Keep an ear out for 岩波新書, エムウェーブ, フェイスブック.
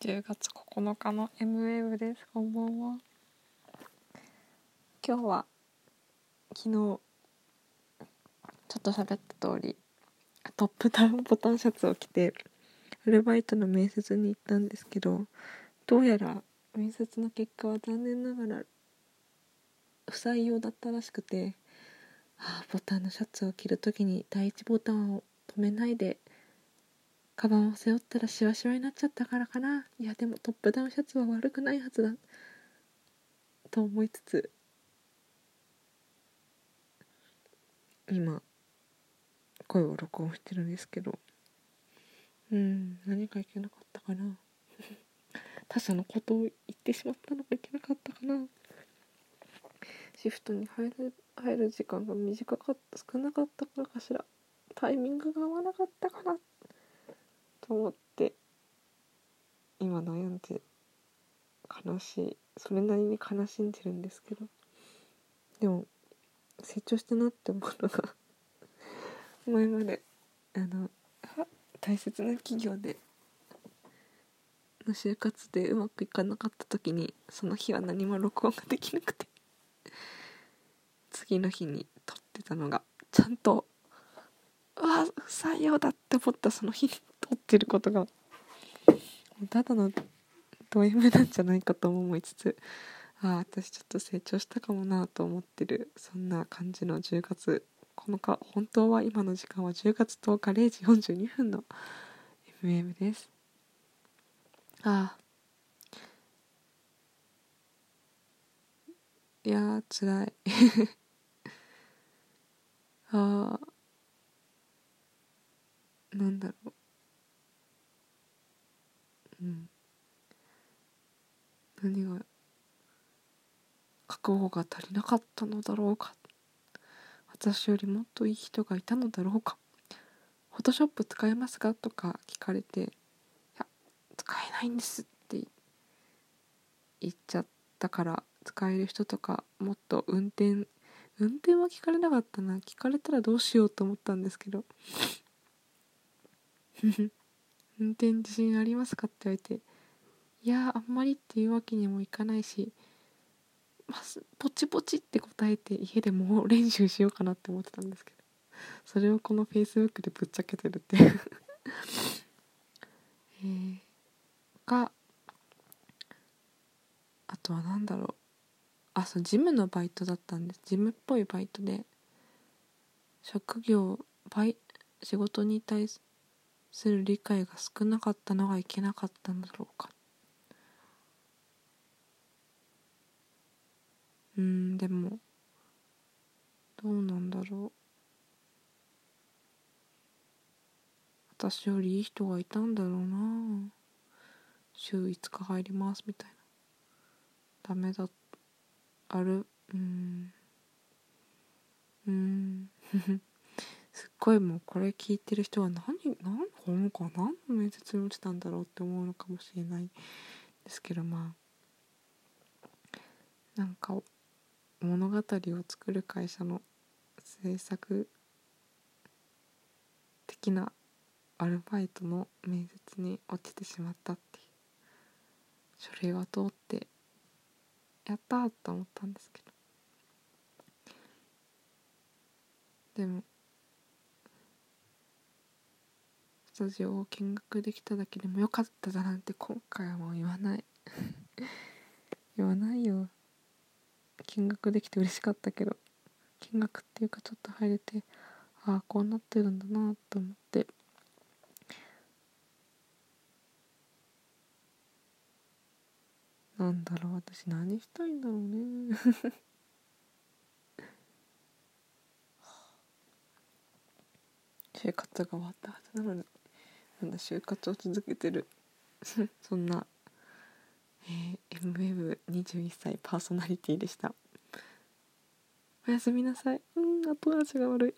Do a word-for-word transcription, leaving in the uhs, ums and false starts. じゅうがつここのかの エムウェーブ です。こんばんは。今日は昨日ちょっと喋った通りトップダウンボタンシャツを着てアルバイトの面接に行ったんですけど、どうやら面接の結果は残念ながら不採用だったらしくて、ああボタンのシャツを着るときに第一ボタンを止めないでカバンを背負ったらシワシワになっちゃったからかな。いやでもトップダウンシャツは悪くないはずだと思いつつ、今声を録音してるんですけど、うん何かいけなかったかな他者のことを言ってしまったのがいけなかったかな。シフトに入る、入る時間が短かった少なかったからかしら、タイミングが合わなかったかなと思って今悩んで悲しい、それなりに悲しんでるんですけど、でも成長したなって思うのが前まであの大切な企業での就活でうまくいかなかった時にその日は何も録音ができなくて次の日に撮ってたのがちゃんとうわ不採用だって思ったその日に撮ってることがただのド M なんじゃないかと思いつつ、ああ私ちょっと成長したかもなと思ってる、そんな感じのじゅうがつここのか。本当は今の時間はじゅうがつとおかれいじよんじゅうにふんの エムウェーブ です。ああいやーつらいああなんだろう、うん何が覚悟が足りなかったのだろうか、私よりもっといい人がいたのだろうか、フォトショップ使えますかとか聞かれて、いや使えないんですって言っちゃったから、使える人とかもっと運転運転は聞かれなかったな、聞かれたらどうしようと思ったんですけど運転自信ありますかって言われて、いやあんまりっていうわけにもいかないし、まあ、ポチポチって答えて家でもう練習しようかなって思ってたんですけど、それをこの フェイスブック でぶっちゃけてるっていう、えー、かあとはなんだろう、あそうジムのバイトだったんです。ジムっぽいバイトで職業バイ仕事に対する理解が少なかったのがいけなかったんだろうか。うーんでもどうなんだろう、私よりいい人がいたんだろうな、しゅういつか入りますみたいな、ダメだあるうーんうーんすっごいもうこれ聞いてる人は何何この子は何の面接に落ちたんだろうって思うのかもしれないですけど、まあなんか物語を作る会社の制作的なアルバイトの面接に落ちてしまったっていう、書類が通ってやったーと思ったんですけど、でもスタジオを見学できただけでもよかっただなんて今回はもう言わない言わないよ。見学できて嬉しかったけど、見学っていうかちょっと入れて、ああこうなってるんだなと思って、なんだろう私何したいんだろうね就活が終わったはずなのになんだ就活を続けてるそんなえー、エムウェーブにじゅういっさいパーソナリティでした。おやすみなさい。うん後味が悪い